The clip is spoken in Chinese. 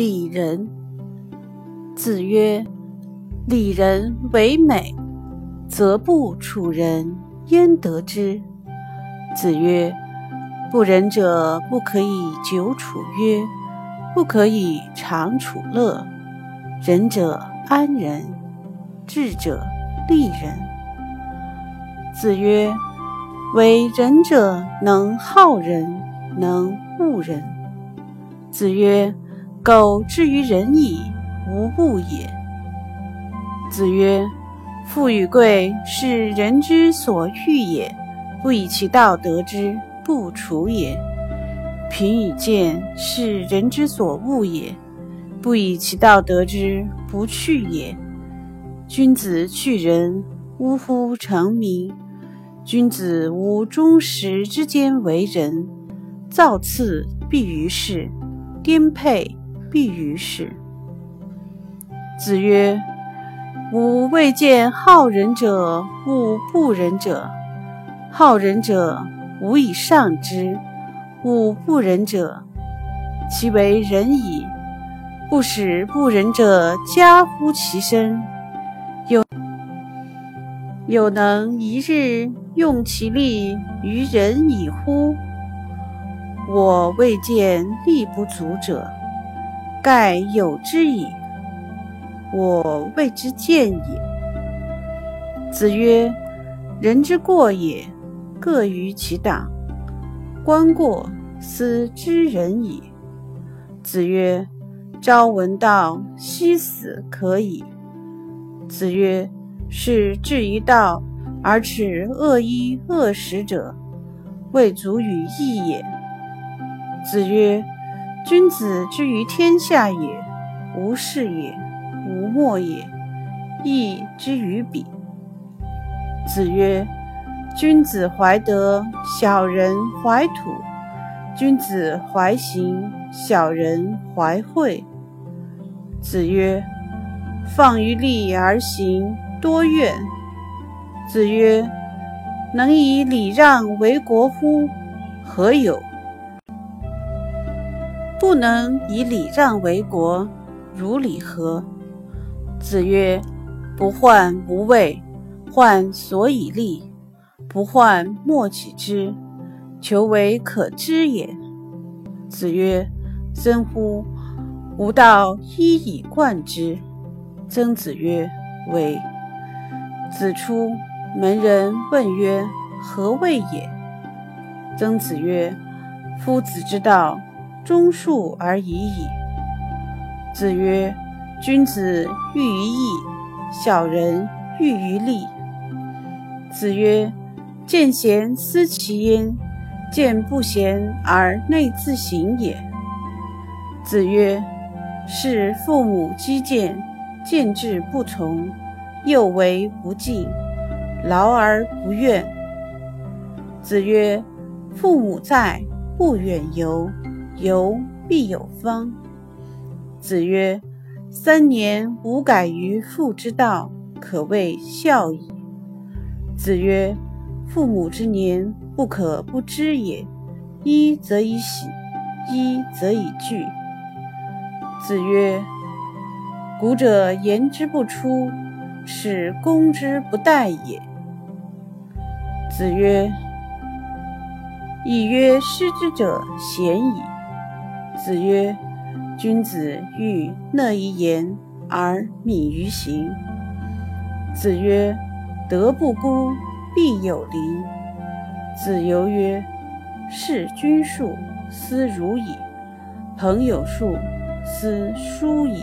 丽人。子曰：丽人为美，则不处人，焉得之？子曰：不仁者不可以久处乐，不可以长处乐。仁者安人，智者利人。子曰：为仁者能好人，能恶人。子曰：苟至于仁矣，无不也。子曰：富与贵，是人之所欲也，不以其道得之，不处也；贫与贱，是人之所恶也，不以其道得之，不去也。君子去仁，呜呼成名！君子无忠实之间为人，造次必于事，颠沛必于事。子曰：吾未见好人者恶不仁者。好人者，吾以上之；恶不仁者，其为仁矣。不使不仁者加乎其身。有能一日用其力于人矣乎？我未见力不足者，盖有之矣，我谓之见也。子曰：人之过也，各于其党。观过，斯知人矣。子曰：朝闻道，夕死可矣。子曰：是至于道，而耻恶衣恶食者，未足与义也。子曰：君子之于天下也，无事也，无莫也，义之于彼。子曰：君子怀德，小人怀土；君子怀行，小人怀惠。子曰：放于利而行多怨。子曰：能以礼让为国乎？何有！不能以礼让为国，如礼何？子曰：不患无位，患所以立，不患莫己知，求为可知也。子曰：曾乎！吾道一以贯之。曾子曰：为。子出门，人问曰：何谓也？曾子曰：夫子之道，忠恕而已矣。子曰：君子喻于义，小人喻于利。子曰：见贤思齐焉，见不贤而内自省也。子曰：是父母积谏，谏志不从，幼为不敬，劳而不怨。子曰：父母在，不远游，游必有方。子曰：3年无改于父之道，可谓孝矣。子曰：父母之年，不可不知也，一则以喜，一则以惧。子曰：古者言之不出，使攻之不殆也。子曰：以约失之者鲜矣。子曰：君子欲讷于言而敏于行。子曰：德不孤，必有邻。子游曰：事君数，斯如矣；朋友数，斯疏矣。